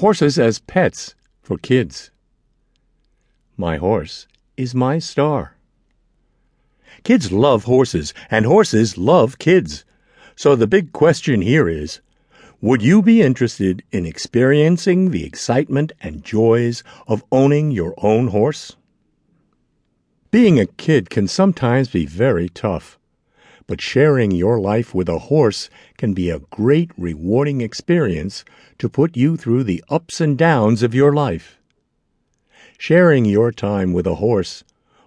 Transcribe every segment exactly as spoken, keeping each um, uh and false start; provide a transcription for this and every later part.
Horses as pets for kids. My horse is my star. Kids love horses, and horses love kids. So the big question here is, would you be interested in experiencing the excitement and joys of owning your own horse? Being a kid can sometimes be very tough, but sharing your life with a horse can be a great rewarding experience to put you through the ups and downs of your life. Sharing your time with a horse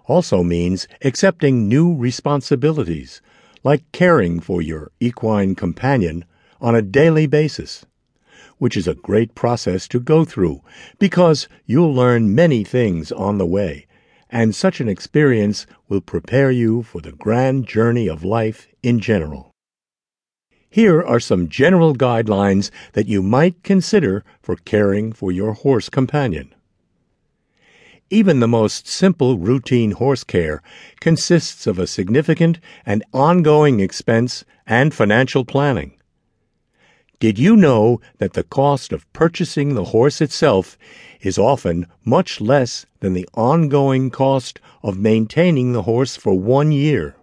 also means accepting new responsibilities, like caring for your equine companion on a daily basis, which is a great process to go through because you'll learn many things on the way, and such an experience will prepare you for the grand journey of life in general. Here are some general guidelines that you might consider for caring for your horse companion. Even the most simple routine horse care consists of a significant and ongoing expense and financial planning. Did you know that the cost of purchasing the horse itself is often much less than the ongoing cost of maintaining the horse for one year?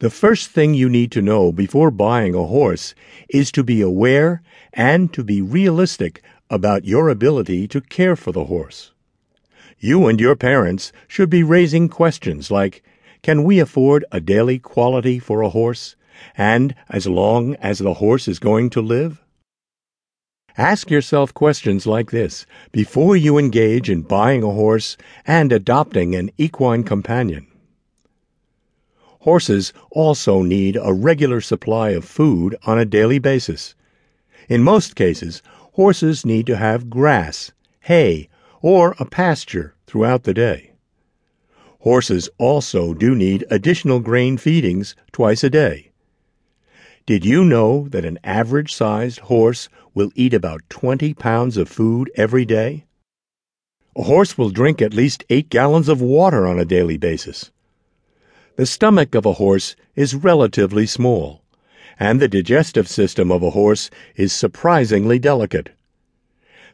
The first thing you need to know before buying a horse is to be aware and to be realistic about your ability to care for the horse. You and your parents should be raising questions like, can we afford a daily quality for a horse, and as long as the horse is going to live? Ask yourself questions like this before you engage in buying a horse and adopting an equine companion. Horses also need a regular supply of food on a daily basis. In most cases, horses need to have grass, hay, or a pasture throughout the day. Horses also do need additional grain feedings twice a day. Did you know that an average-sized horse will eat about twenty pounds of food every day? A horse will drink at least eight gallons of water on a daily basis. The stomach of a horse is relatively small, and the digestive system of a horse is surprisingly delicate.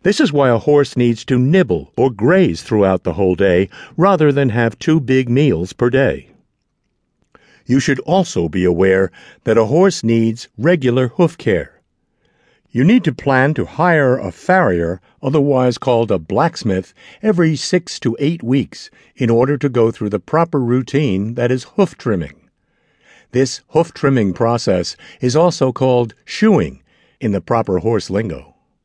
This is why a horse needs to nibble or graze throughout the whole day rather than have two big meals per day. You should also be aware that a horse needs regular hoof care. You need to plan to hire a farrier, otherwise called a blacksmith, every six to eight weeks in order to go through the proper routine that is hoof trimming. This hoof trimming process is also called shoeing in the proper horse lingo.